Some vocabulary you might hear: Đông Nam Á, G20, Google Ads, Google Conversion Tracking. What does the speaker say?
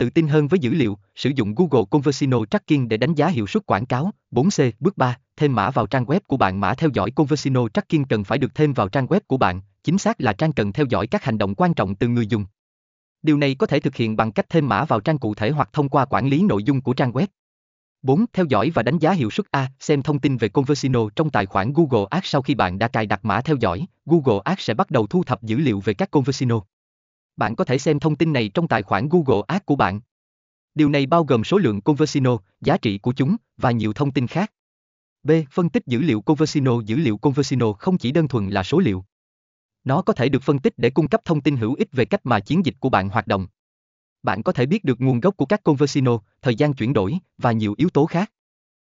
Tự tin hơn với dữ liệu, sử dụng Google Conversion Tracking để đánh giá hiệu suất quảng cáo. 4C. Bước 3. Thêm mã vào trang web của bạn. Mã theo dõi Conversion Tracking cần phải được thêm vào trang web của bạn, chính xác là trang cần theo dõi các hành động quan trọng từ người dùng. Điều này có thể thực hiện bằng cách thêm mã vào trang cụ thể hoặc thông qua quản lý nội dung của trang web. 4. Theo dõi và đánh giá hiệu suất. A. Xem thông tin về Conversion trong tài khoản Google Ads. Sau khi bạn đã cài đặt mã theo dõi, Google Ads sẽ bắt đầu thu thập dữ liệu về các Conversion. Bạn có thể xem thông tin này trong tài khoản Google Ads của bạn. Điều này bao gồm số lượng Conversion, giá trị của chúng, và nhiều thông tin khác. B. Phân tích dữ liệu Conversion. Dữ liệu Conversion không chỉ đơn thuần là số liệu. Nó có thể được phân tích để cung cấp thông tin hữu ích về cách mà chiến dịch của bạn hoạt động. Bạn có thể biết được nguồn gốc của các Conversion, thời gian chuyển đổi, và nhiều yếu tố khác.